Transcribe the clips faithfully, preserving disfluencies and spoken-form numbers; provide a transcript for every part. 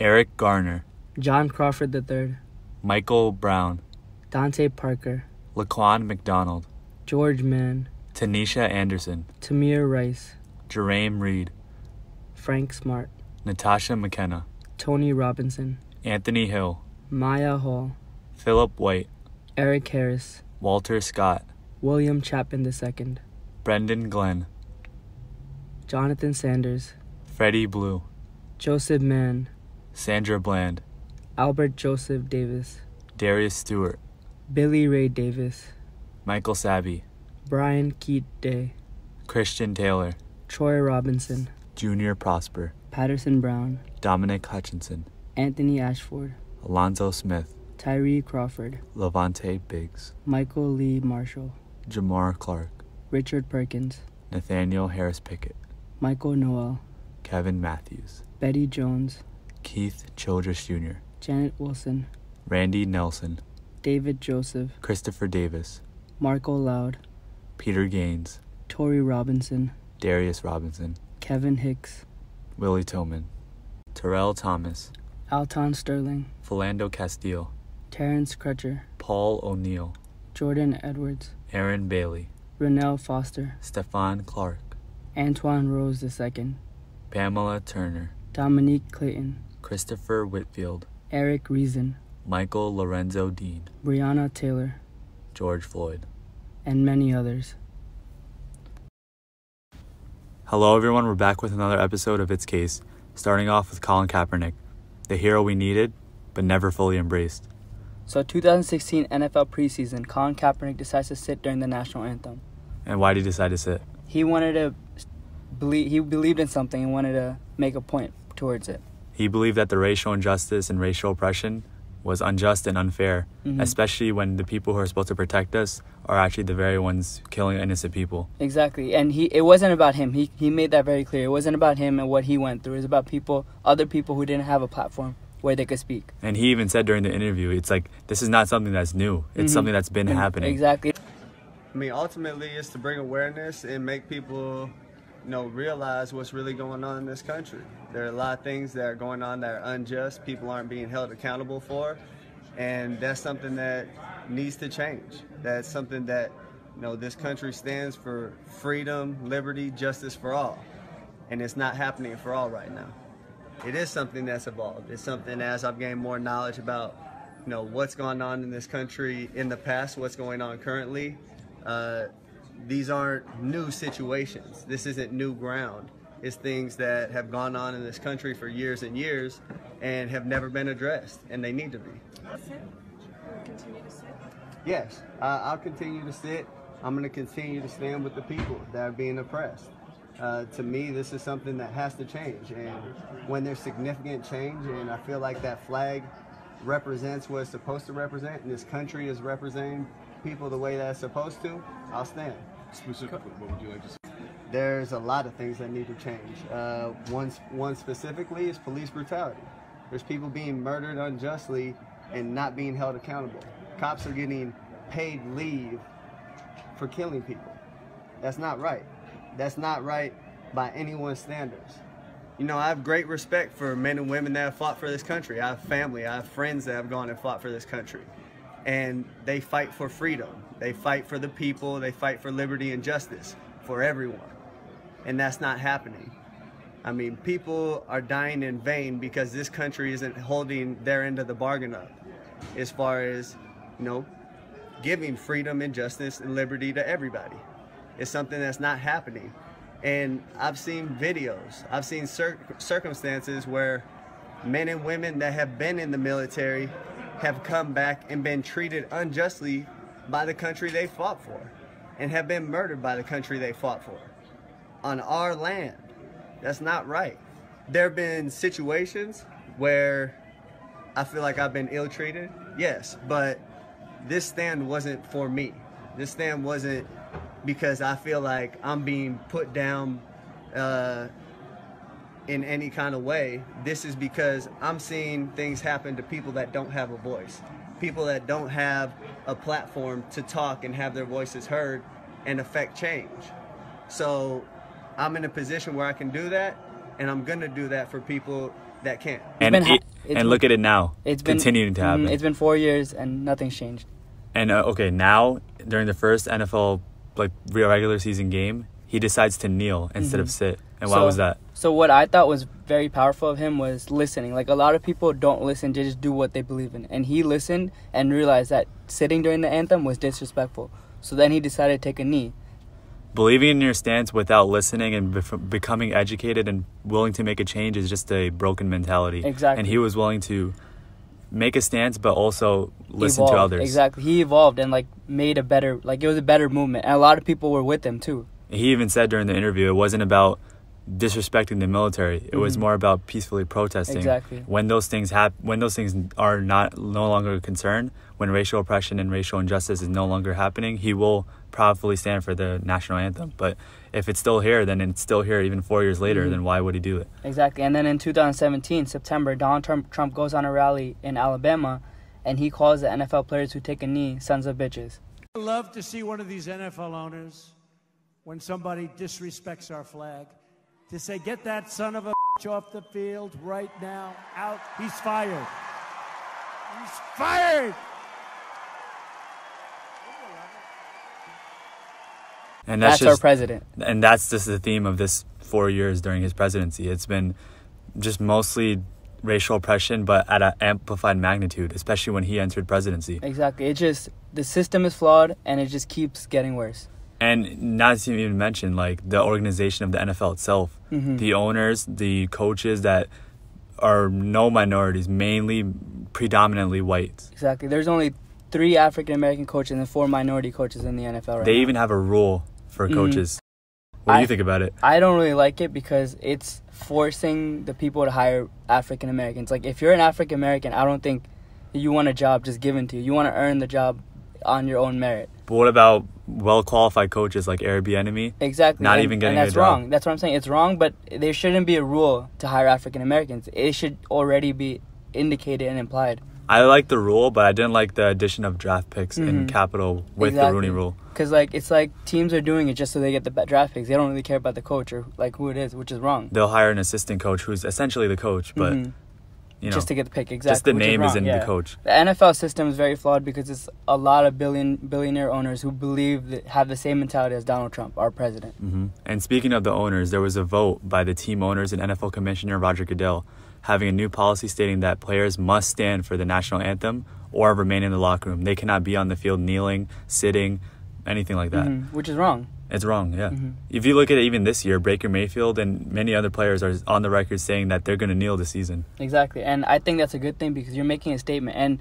Eric Garner, John Crawford the third, Michael Brown, Dante Parker, Laquan McDonald, George Mann, Tanisha Anderson, Tamir Rice, Jerame Reed, Frank Smart, Natasha McKenna, Tony Robinson, Anthony Hill, Maya Hall, Philip White, Eric Harris, Walter Scott, William Chapman the second, Brendan Glenn, Jonathan Sanders, Freddie Blue, Joseph Mann, Sandra Bland, Albert Joseph Davis, Darius Stewart, Billy Ray Davis, Michael Sabby, Brian Keat Day, Christian Taylor, Troy Robinson, Junior Prosper, Patterson Brown, Dominic Hutchinson, Anthony Ashford, Alonzo Smith, Tyree Crawford, Levante Biggs, Michael Lee Marshall, Jamar Clark, Richard Perkins, Nathaniel Harris Pickett, Michael Noel, Kevin Matthews, Betty Jones, Keith Childress Junior, Janet Wilson, Randy Nelson, David Joseph, Christopher Davis, Marco Loud, Peter Gaines, Torrey Robinson, Darius Robinson, Kevin Hicks, Willie Tillman, Terrell Thomas, Alton Sterling, Philando Castile, Terrence Crutcher, Paul O'Neill, Jordan Edwards, Aaron Bailey, Renell Foster, Stephon Clark, Antoine Rose the second, Pamela Turner, Dominique Clayton, Christopher Whitfield, Eric Reason, Michael Lorenzo Dean, Breonna Taylor, George Floyd, and many others. Hello everyone, we're back with another episode of It's Case, starting off with Colin Kaepernick, the hero we needed, but never fully embraced. So two thousand sixteen N F L preseason, Colin Kaepernick decides to sit during the national anthem. And why did he decide to sit? He wanted to believe, he believed in something and wanted to make a point towards it. He believed that the racial injustice and racial oppression was unjust and unfair, mm-hmm. especially when the people who are supposed to protect us are actually the very ones killing innocent people. Exactly, and he it wasn't about him. He he made that very clear. It wasn't about him and what he went through. It was about people, other people who didn't have a platform where they could speak. And he even said during the interview, it's like, this is not something that's new. It's mm-hmm. something that's been happening. Exactly. I mean, ultimately, it's to bring awareness and make people, you know, realize what's really going on in this country. There are a lot of things that are going on that are unjust, people aren't being held accountable for, and that's something that needs to change. That's something that, you know, this country stands for: freedom, liberty, justice for all. And it's not happening for all right now. It is something that's evolved. It's something, as I've gained more knowledge about, you know, what's going on in this country in the past, what's going on currently, uh, these aren't new situations. This isn't new ground. It's things that have gone on in this country for years and years and have never been addressed, and they need to be. Continue to sit? Yes, uh, I'll continue to sit. I'm going to continue to stand with the people that are being oppressed. Uh, to me, this is something that has to change, and when there's significant change, and I feel like that flag represents what it's supposed to represent, and this country is representing people the way that it's supposed to, I'll stand. Specifically, what would you like to say? There's a lot of things that need to change. Uh, one, one specifically is police brutality. There's people being murdered unjustly and not being held accountable. Cops are getting paid leave for killing people. That's not right. That's not right by anyone's standards. You know, I have great respect for men and women that have fought for this country. I have family, I have friends that have gone and fought for this country. And they fight for freedom. They fight for the people. They fight for liberty and justice for everyone. And that's not happening. I mean, people are dying in vain because this country isn't holding their end of the bargain up as far as, you know, giving freedom and justice and liberty to everybody. It's something that's not happening. And I've seen videos, I've seen cir- circumstances where men and women that have been in the military have come back and been treated unjustly by the country they fought for, and have been murdered by the country they fought for on our land. That's not right. There have been situations where I feel like I've been ill-treated, yes, but this stand wasn't for me. This stand wasn't because I feel like I'm being put down uh, in any kind of way. This is because I'm seeing things happen to people that don't have a voice, people that don't have a platform to talk and have their voices heard and affect change. So I'm in a position where I can do that, and I'm gonna do that for people that can't. And it, ha- and look at it now. It's continuing been, to happen. It's been four years and nothing's changed. And uh, okay, now during the first N F L like real regular season game, he decides to kneel instead mm-hmm. of sit. And why so, was that? So what I thought was very powerful of him was listening. Like, a lot of people don't listen. They just do what they believe in. And he listened and realized that sitting during the anthem was disrespectful. So then he decided to take a knee. Believing in your stance without listening and bef- becoming educated and willing to make a change is just a broken mentality. Exactly. And he was willing to make a stance but also listen evolved. to others. Exactly. He evolved and, like, made a better... Like, it was a better movement. And a lot of people were with him, too. He even said during the interview it wasn't about disrespecting the military. It mm-hmm. was more about peacefully protesting. Exactly. When those things happen, when those things are not no longer a concern, when racial oppression and racial injustice is no longer happening, he will proudly stand for the national anthem. But if it's still here, then it's still here even four years later, mm-hmm. then why would he do it? Exactly. And then in two thousand seventeen, September, Donald Trump, Trump goes on a rally in Alabama and he calls the N F L players who take a knee sons of bitches. I love to see one of these N F L owners, when somebody disrespects our flag, to say, get that son of a bitch off the field right now, out, he's fired. He's fired! And that's, that's just, our president. And that's just the theme of this four years during his presidency. It's been just mostly racial oppression, but at an amplified magnitude, especially when he entered presidency. Exactly. It just, the system is flawed, and it just keeps getting worse. And not to even mention, like, the organization of the N F L itself, mm-hmm. the owners, the coaches that are no minorities, mainly predominantly white. Exactly. There's only three African-American coaches and four minority coaches in the N F L right They now. even have a rule for coaches. Mm-hmm. What do I, you think about it? I don't really like it because it's forcing the people to hire African-Americans. Like, if you're an African-American, I don't think you want a job just given to you. You want to earn the job on your own merit. But what about well-qualified coaches like Eric Bieniemy? Exactly. Not and, even getting a job. And that's wrong. That's what I'm saying. It's wrong, but there shouldn't be a rule to hire African-Americans. It should already be indicated and implied. I like the rule, but I didn't like the addition of draft picks mm-hmm. in capital with exactly. the Rooney Rule. Because, like, it's like teams are doing it just so they get the draft picks. They don't really care about the coach or, like, who it is, which is wrong. They'll hire an assistant coach who's essentially the coach, but... Mm-hmm. You know, just to get the pick, exactly. Just the name is, is in yeah. the coach. The N F L system is very flawed because it's a lot of billion billionaire owners who believe that have the same mentality as Donald Trump, our president. Mm-hmm. And speaking of the owners, there was a vote by the team owners and N F L Commissioner Roger Goodell having a new policy stating that players must stand for the national anthem or remain in the locker room. They cannot be on the field kneeling, sitting, anything like that. Mm-hmm. Which is wrong. It's wrong, yeah. Mm-hmm. If you look at it even this year, Baker Mayfield and many other players are on the record saying that they're going to kneel this season. Exactly, and I think that's a good thing because you're making a statement. And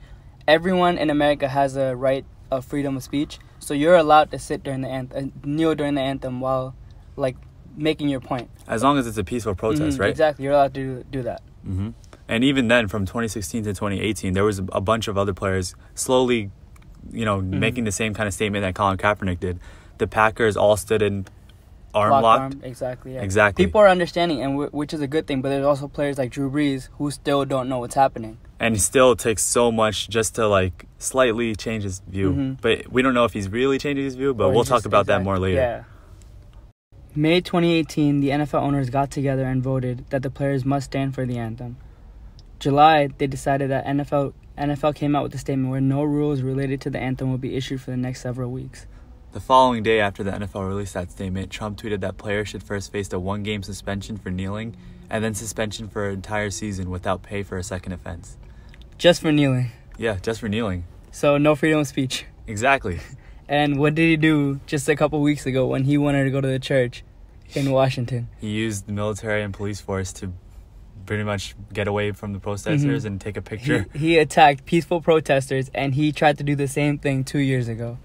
everyone in America has a right of freedom of speech, so you're allowed to sit during the anthem, kneel during the anthem while, like, making your point. As long as it's a peaceful protest, mm-hmm, right? Exactly, you're allowed to do that. Mm-hmm. And even then, from twenty sixteen to twenty eighteen, there was a bunch of other players slowly, you know, mm-hmm. making the same kind of statement that Colin Kaepernick did. The Packers all stood in arm locked. locked. Arm. Exactly. Yeah. Exactly. People are understanding, and w- which is a good thing. But there's also players like Drew Brees who still don't know what's happening. And he still takes so much just to, like, slightly change his view. Mm-hmm. But we don't know if he's really changing his view. But or we'll talk just, about exactly. that more later. Yeah. May twenty eighteen, the N F L owners got together and voted that the players must stand for the anthem. July, they decided that N F L N F L came out with a statement where no rules related to the anthem will be issued for the next several weeks. The following day after the N F L released that statement, Trump tweeted that players should first face a one-game suspension for kneeling and then suspension for an entire season without pay for a second offense. Just for kneeling. Yeah, just for kneeling. So no freedom of speech. Exactly. And what did he do just a couple weeks ago when he wanted to go to the church in Washington? He used the military and police force to pretty much get away from the protesters mm-hmm. and take a picture. He, he attacked peaceful protesters, and he tried to do the same thing two years ago.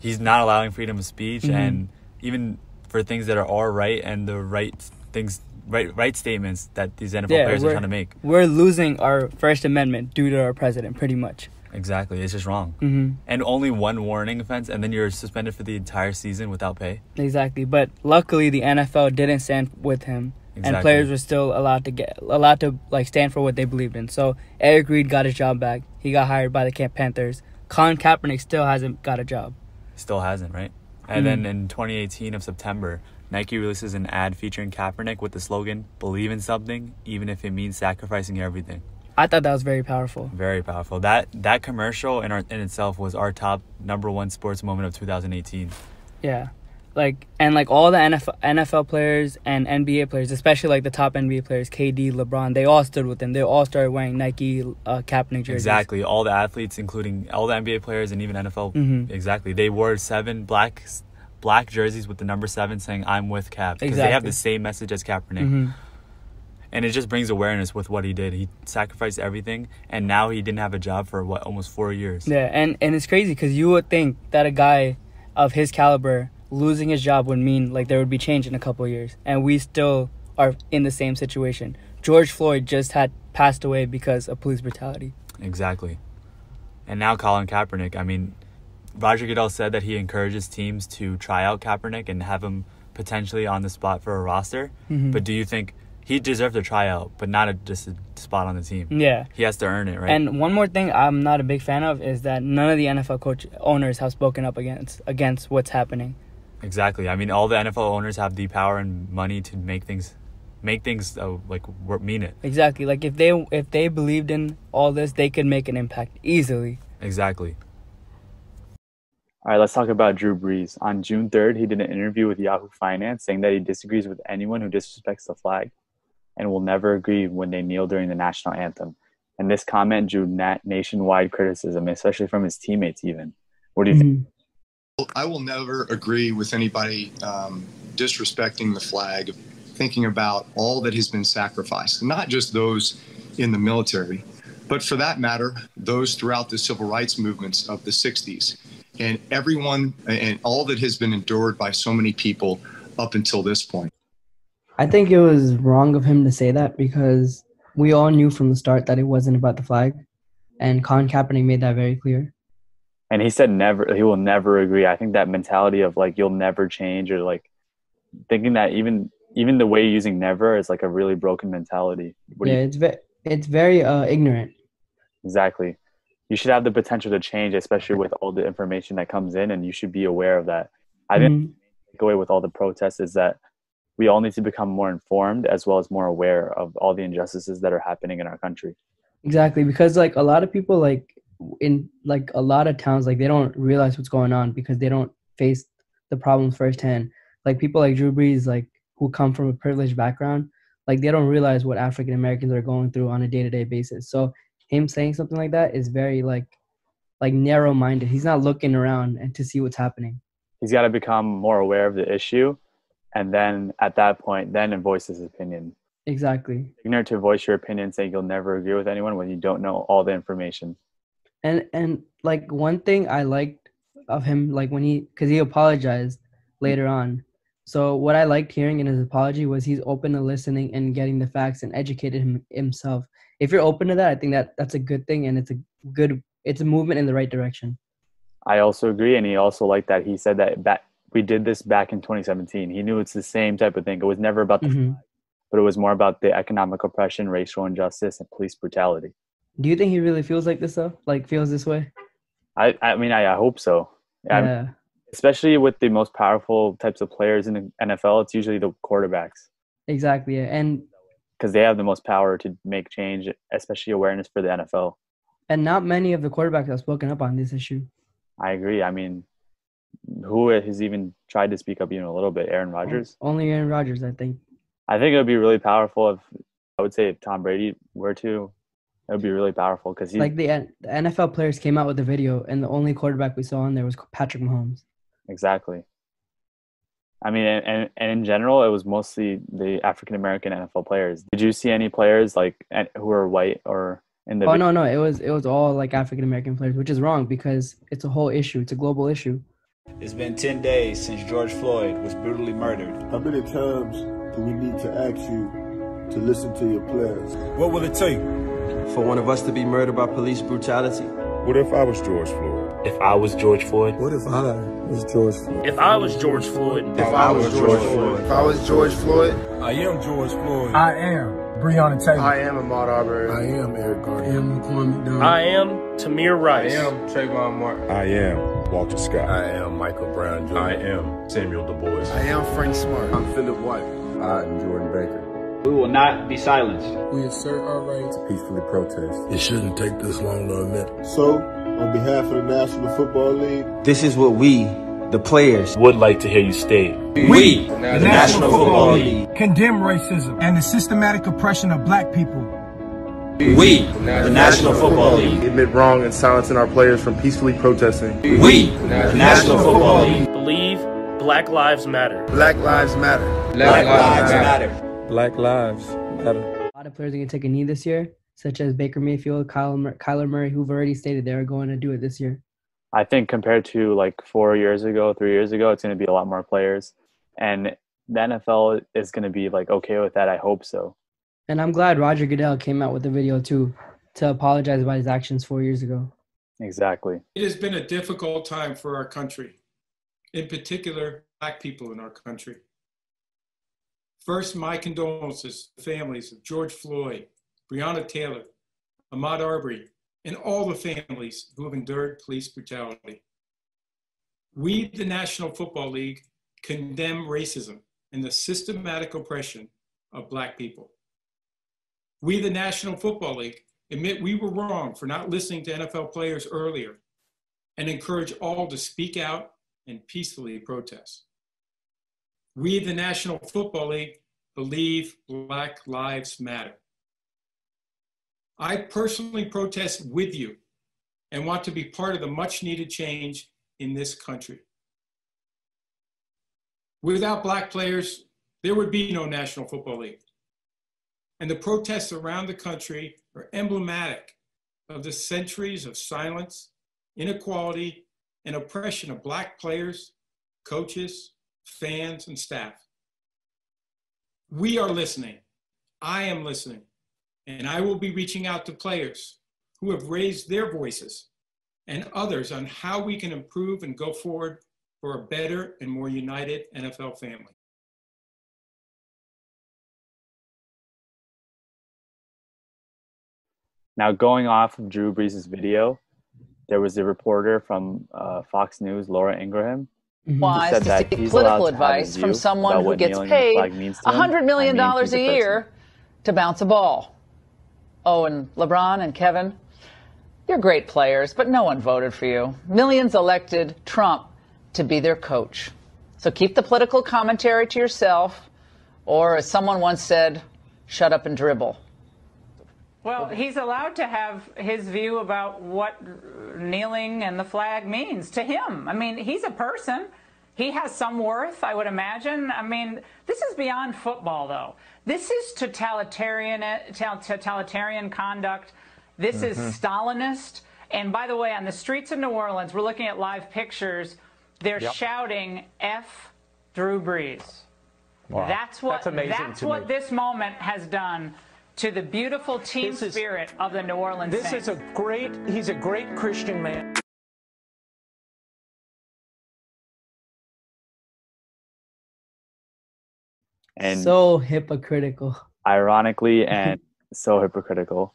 He's not allowing freedom of speech, mm-hmm. and even for things that are all right and the right things, right, right statements that these N F L yeah, players are trying to make. We're losing our First Amendment due to our president, pretty much. Exactly, it's just wrong. Mm-hmm. And only one warning offense, and then you're suspended for the entire season without pay. Exactly, but luckily the N F L didn't stand with him, exactly. and players were still allowed to get allowed to like stand for what they believed in. So Eric Reed got his job back. He got hired by the Camp Panthers. Colin Kaepernick still hasn't got a job. Still hasn't, right? And mm-hmm. then in twenty eighteen of September, Nike releases an ad featuring Kaepernick with the slogan, "Believe in something, even if it means sacrificing everything." I thought that was very powerful. Very powerful. That that commercial in, our, in itself was our top number one sports moment of two thousand eighteen. Yeah. Like, and like all the N F L players and N B A players, especially like the top N B A players, K D, LeBron, they all stood with him. They all started wearing Nike uh, Kaepernick jerseys. Exactly. All the athletes, including all the N B A players and even N F L. Mm-hmm. Exactly. They wore seven black black jerseys with the number seven saying, "I'm with Cap." Because exactly. They have the same message as Kaepernick. Mm-hmm. And it just brings awareness with what he did. He sacrificed everything, and now he didn't have a job for, what, almost four years. Yeah, and, and it's crazy because you would think that a guy of his caliber losing his job would mean, like, there would be change in a couple of years. And we still are in the same situation. George Floyd just had passed away because of police brutality. Exactly. And now Colin Kaepernick. I mean, Roger Goodell said that he encourages teams to try out Kaepernick and have him potentially on the spot for a roster. Mm-hmm. But do you think... he deserved a tryout, but not a, just a spot on the team. Yeah. He has to earn it, right? And one more thing I'm not a big fan of is that none of the N F L coach owners have spoken up against against what's happening. Exactly. I mean, all the N F L owners have the power and money to make things make things uh, like mean it. Exactly. Like if they if they believed in all this, they could make an impact easily. Exactly. All right, let's talk about Drew Brees. On June third, he did an interview with Yahoo Finance saying that he disagrees with anyone who disrespects the flag and will never agree when they kneel during the national anthem. And this comment drew nat- nationwide criticism, especially from his teammates even. What do you mm-hmm. think? I will never agree with anybody um, disrespecting the flag, thinking about all that has been sacrificed, not just those in the military, but for that matter, those throughout the civil rights movements of the sixties. And everyone and all that has been endured by so many people up until this point. I think it was wrong of him to say that because we all knew from the start that it wasn't about the flag, and Colin Kaepernick made that very clear. And he said never, he will never agree. I think that mentality of like you'll never change or like thinking that even even the way using never is like a really broken mentality. What yeah, you- it's ve- it's very uh, ignorant. Exactly. You should have the potential to change, especially with all the information that comes in, and you should be aware of that. I didn't mm-hmm. take away with all the protests is that we all need to become more informed as well as more aware of all the injustices that are happening in our country. Exactly. Because like a lot of people like in like a lot of towns, like they don't realize what's going on because they don't face the problems firsthand. Like people like Drew Brees, like who come from a privileged background, like they don't realize what African Americans are going through on a day-to-day basis. So him saying something like that is very like, like narrow-minded. He's not looking around and to see what's happening. He's got to become more aware of the issue. And then at that point, then it voices his opinion. Exactly. Ignorant to voice your opinion, saying you'll never agree with anyone when you don't know all the information. And and like one thing I liked of him, like when he, because he apologized later on. So what I liked hearing in his apology was he's open to listening and getting the facts and educated him, himself. If you're open to that, I think that that's a good thing. And it's a good, it's a movement in the right direction. I also agree. And he also liked that he said that back, we did this back in twenty seventeen. He knew it's the same type of thing. It was never about the mm-hmm. flag, but it was more about the economic oppression, racial injustice, and police brutality. Do you think he really feels like this, though? Like, feels this way? I, I mean, I, I hope so. Yeah. I'm, especially with the most powerful types of players in the N F L, it's usually the quarterbacks. Exactly. Yeah. And because they have the most power to make change, especially awareness for the N F L. And not many of the quarterbacks have spoken up on this issue. I agree. I mean... who has even tried to speak up even a little bit? Aaron Rodgers? Only Aaron Rodgers, I think. I think it would be really powerful if, I would say if Tom Brady were to, it would be really powerful. Cause he, like the, the N F L players came out with the video and the only quarterback we saw on there was Patrick Mahomes. Exactly. I mean, and, and in general, it was mostly the African-American N F L players. Did you see any players like who are white or... in the oh, video? no, no. It was, it was all like African-American players, which is wrong because it's a whole issue. It's a global issue. It's been ten days since George Floyd was brutally murdered. How many times do we need to ask you to listen to your players? What will it take for one of us to be murdered by police brutality? What if I was George Floyd? If I was George Floyd? What if I was George Floyd? If I was George Floyd? If I was George Floyd? If I was George Floyd? I am George Floyd. I am Breonna Taylor. I am Ahmaud Arbery. I am Eric Garner. I am Laquan McDonald. I am Tamir Rice. I am Trayvon Martin. I am Walter Scott. I am Michael Brown Junior I am Samuel Du Bois. I am Frank Smart. I'm Philip White. I am Jordan Baker. We will not be silenced. We assert our right to peacefully protest. It shouldn't take this long to admit. So, on behalf of the National Football League, this is what we, the players, would like to hear you state. We, the National Football League, condemn racism and the systematic oppression of black people. We, the National Football League, admit wrong and silencing our players from peacefully protesting. We, the National Football League, believe Black Lives Matter. Black Lives Matter. Black Lives Matter. Black Lives Matter. A lot of players are going to take a knee this year, such as Baker Mayfield, Kyler Murray, who've already stated they're going to do it this year. I think compared to like four years ago, three years ago, it's going to be a lot more players. And the N F L is going to be like okay with that. I hope so. And I'm glad Roger Goodell came out with the video too to apologize about his actions four years ago. Exactly. It has been a difficult time for our country, in particular, black people in our country. First, my condolences to the families of George Floyd, Breonna Taylor, Ahmaud Arbery, and all the families who have endured police brutality. We, the National Football League, condemn racism and the systematic oppression of black people. We, the National Football League, admit we were wrong for not listening to N F L players earlier and encourage all to speak out and peacefully protest. We, the National Football League, believe Black Lives Matter. I personally protest with you and want to be part of the much-needed change in this country. Without black players, there would be no National Football League. And the protests around the country are emblematic of the centuries of silence, inequality, and oppression of black players, coaches, fans, and staff. We are listening. I am listening. And I will be reaching out to players who have raised their voices and others on how we can improve and go forward for a better and more united N F L family. Now, going off of Drew Brees' video, there was a reporter from uh, Fox News, Laura Ingraham, wise said to that seek political advice from someone who gets paid one hundred million dollars I mean, a year person. to bounce a ball. Oh, and LeBron and Kevin, you're great players, but no one voted for you. Millions elected Trump to be their coach. So keep the political commentary to yourself, or as someone once said, shut up and dribble. Well, he's allowed to have his view about what kneeling and the flag means to him. I mean, he's a person. He has some worth, I would imagine. I mean, this is beyond football, though. This is totalitarian totalitarian conduct. This mm-hmm. is Stalinist. And by the way, on the streets of New Orleans, we're looking at live pictures. They're yep. shouting F Drew Brees. Wow. That's what, that's amazing that's to what me. This moment has done to the beautiful team is, spirit of the New Orleans This Saints. Is a great, he's a great Christian man. And so hypocritical. Ironically and so hypocritical.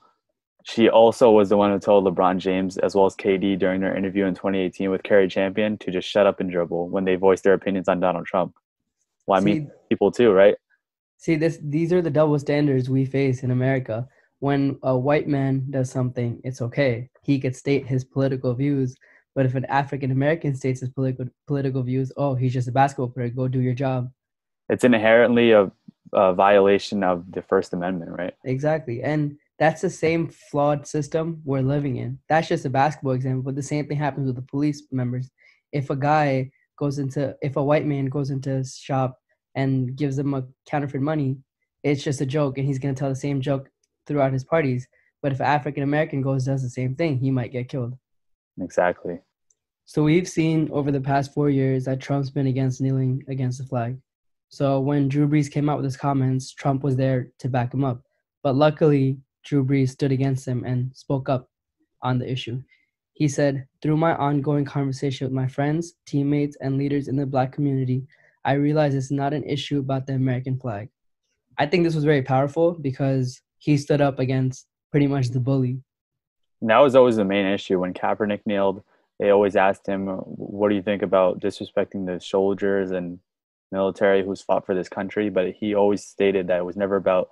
She also was the one who told LeBron James as well as K D during their interview in twenty eighteen with Carrie Champion to just shut up and dribble when they voiced their opinions on Donald Trump. Well, I see, mean, people too, right? See, this, these are the double standards we face in America. When a white man does something, it's okay. He could state his political views. But if an African-American states his political, political views, oh, he's just a basketball player. Go do your job. It's inherently a, a violation of the First Amendment, right? Exactly. And that's the same flawed system we're living in. That's just a basketball example, but the same thing happens with the police members. If a guy goes into, if a white man goes into a shop and gives them a counterfeit money, it's just a joke, and he's going to tell the same joke throughout his parties. But if an African-American goes does the same thing, he might get killed. Exactly. So we've seen over the past four years that Trump's been against kneeling against the flag. So when Drew Brees came out with his comments, Trump was there to back him up. But luckily, Drew Brees stood against him and spoke up on the issue. He said, "Through my ongoing conversation with my friends, teammates, and leaders in the black community, I realize it's not an issue about the American flag." I think this was very powerful because he stood up against pretty much the bully. And that was always the main issue. When Kaepernick kneeled, they always asked him, what do you think about disrespecting the soldiers and military who's fought for this country? But he always stated that it was never about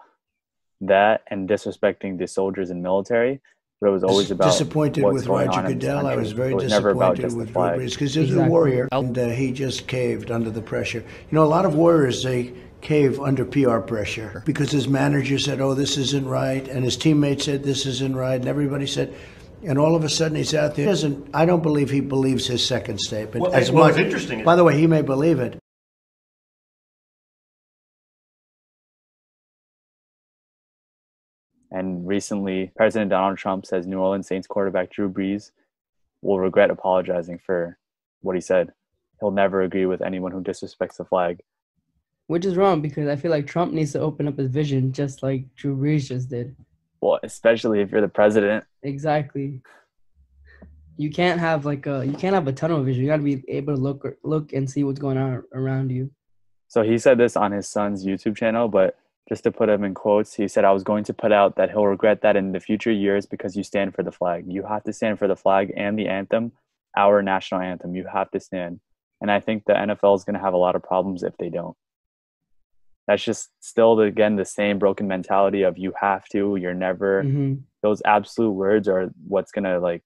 that and disrespecting the soldiers and military. But it was always about disappointed what's with going Roger on Goodell. I was very was disappointed was with Drew Brees because he's exactly. a warrior, and uh, he just caved under the pressure. You know, a lot of warriors, they cave under P R pressure because his manager said, "Oh, this isn't right," and his teammates said, "This isn't right," and everybody said. And all of a sudden, he's out there. He doesn't, I don't believe he believes his second statement well, as well, much. Interesting. By the way, he may believe it. And recently, President Donald Trump says New Orleans Saints quarterback Drew Brees will regret apologizing for what he said. He'll never agree with anyone who disrespects the flag. Which is wrong, because I feel like Trump needs to open up his vision just like Drew Brees just did. Well, especially if you're the president. Exactly. You can't have like a you can't have a tunnel vision. You got to be able to look look and see what's going on around you. So he said this on his son's YouTube channel, but just to put him in quotes, he said, "I was going to put out that he'll regret that in the future years because you stand for the flag. You have to stand for the flag and the anthem, our national anthem. You have to stand." And I think the N F L is going to have a lot of problems if they don't. That's just still, again, the same broken mentality of you have to, you're never. Mm-hmm. Those absolute words are what's going to like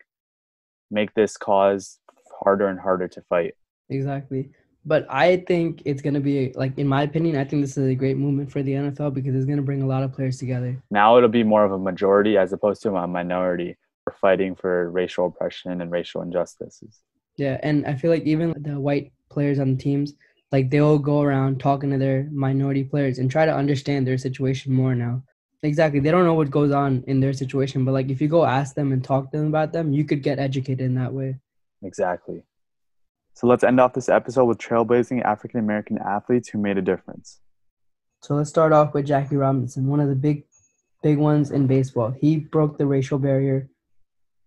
make this cause harder and harder to fight. Exactly. But I think it's going to be, like, in my opinion, I think this is a great movement for the N F L because it's going to bring a lot of players together. Now it'll be more of a majority as opposed to a minority for fighting for racial oppression and racial injustices. Yeah, and I feel like even the white players on the teams, like, they'll go around talking to their minority players and try to understand their situation more now. Exactly. They don't know what goes on in their situation, but, like, if you go ask them and talk to them about them, you could get educated in that way. Exactly. So let's end off this episode with trailblazing African-American athletes who made a difference. So let's start off with Jackie Robinson, one of the big, big ones in baseball. He broke the racial barrier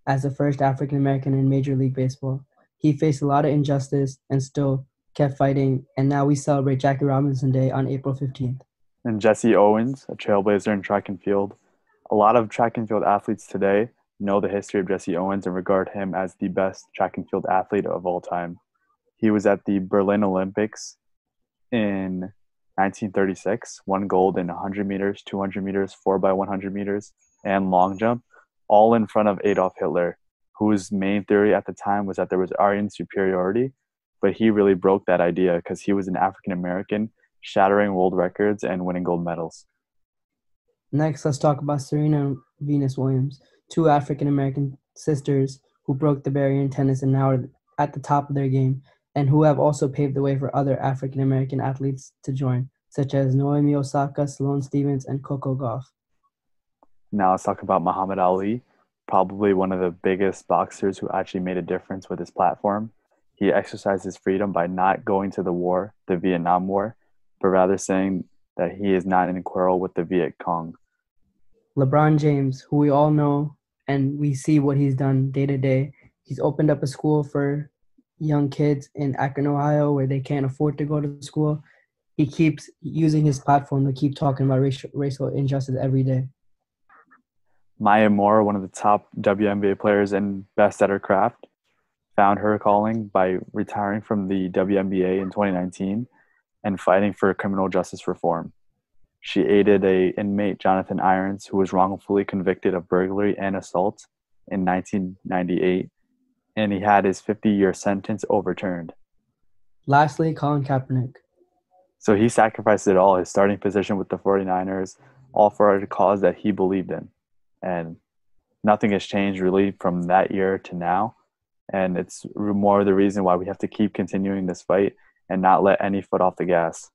as the first African-American in Major League Baseball. He faced a lot of injustice and still kept fighting, and now we celebrate Jackie Robinson Day on April fifteenth. And Jesse Owens, a trailblazer in track and field. A lot of track and field athletes today know the history of Jesse Owens and regard him as the best track and field athlete of all time. He was at the Berlin Olympics in nineteen thirty-six, won gold in one hundred meters, two hundred meters, four by one hundred meters, and long jump, all in front of Adolf Hitler, whose main theory at the time was that there was Aryan superiority, but he really broke that idea because he was an African-American, shattering world records and winning gold medals. Next, let's talk about Serena and Venus Williams, two African-American sisters who broke the barrier in tennis and now are at the top of their game, and who have also paved the way for other African-American athletes to join, such as Naomi Osaka, Sloane Stephens, and Coco Gauff. Now let's talk about Muhammad Ali, probably one of the biggest boxers who actually made a difference with his platform. He exercised his freedom by not going to the war, the Vietnam War, but rather saying that he is not in quarrel with the Viet Cong. LeBron James, who we all know and we see what he's done day to day, he's opened up a school for young kids in Akron, Ohio, where they can't afford to go to school. He keeps using his platform to keep talking about racial, racial injustice every day. Maya Moore, one of the top W N B A players and best at her craft, found her calling by retiring from the W N B A in twenty nineteen and fighting for criminal justice reform. She aided a inmate, Jonathan Irons, who was wrongfully convicted of burglary and assault in nineteen ninety-eight. And he had his fifty-year sentence overturned. Lastly, Colin Kaepernick. So he sacrificed it all, his starting position with the forty-niners, all for a cause that he believed in. And nothing has changed really from that year to now. And it's more the reason why we have to keep continuing this fight and not let any foot off the gas.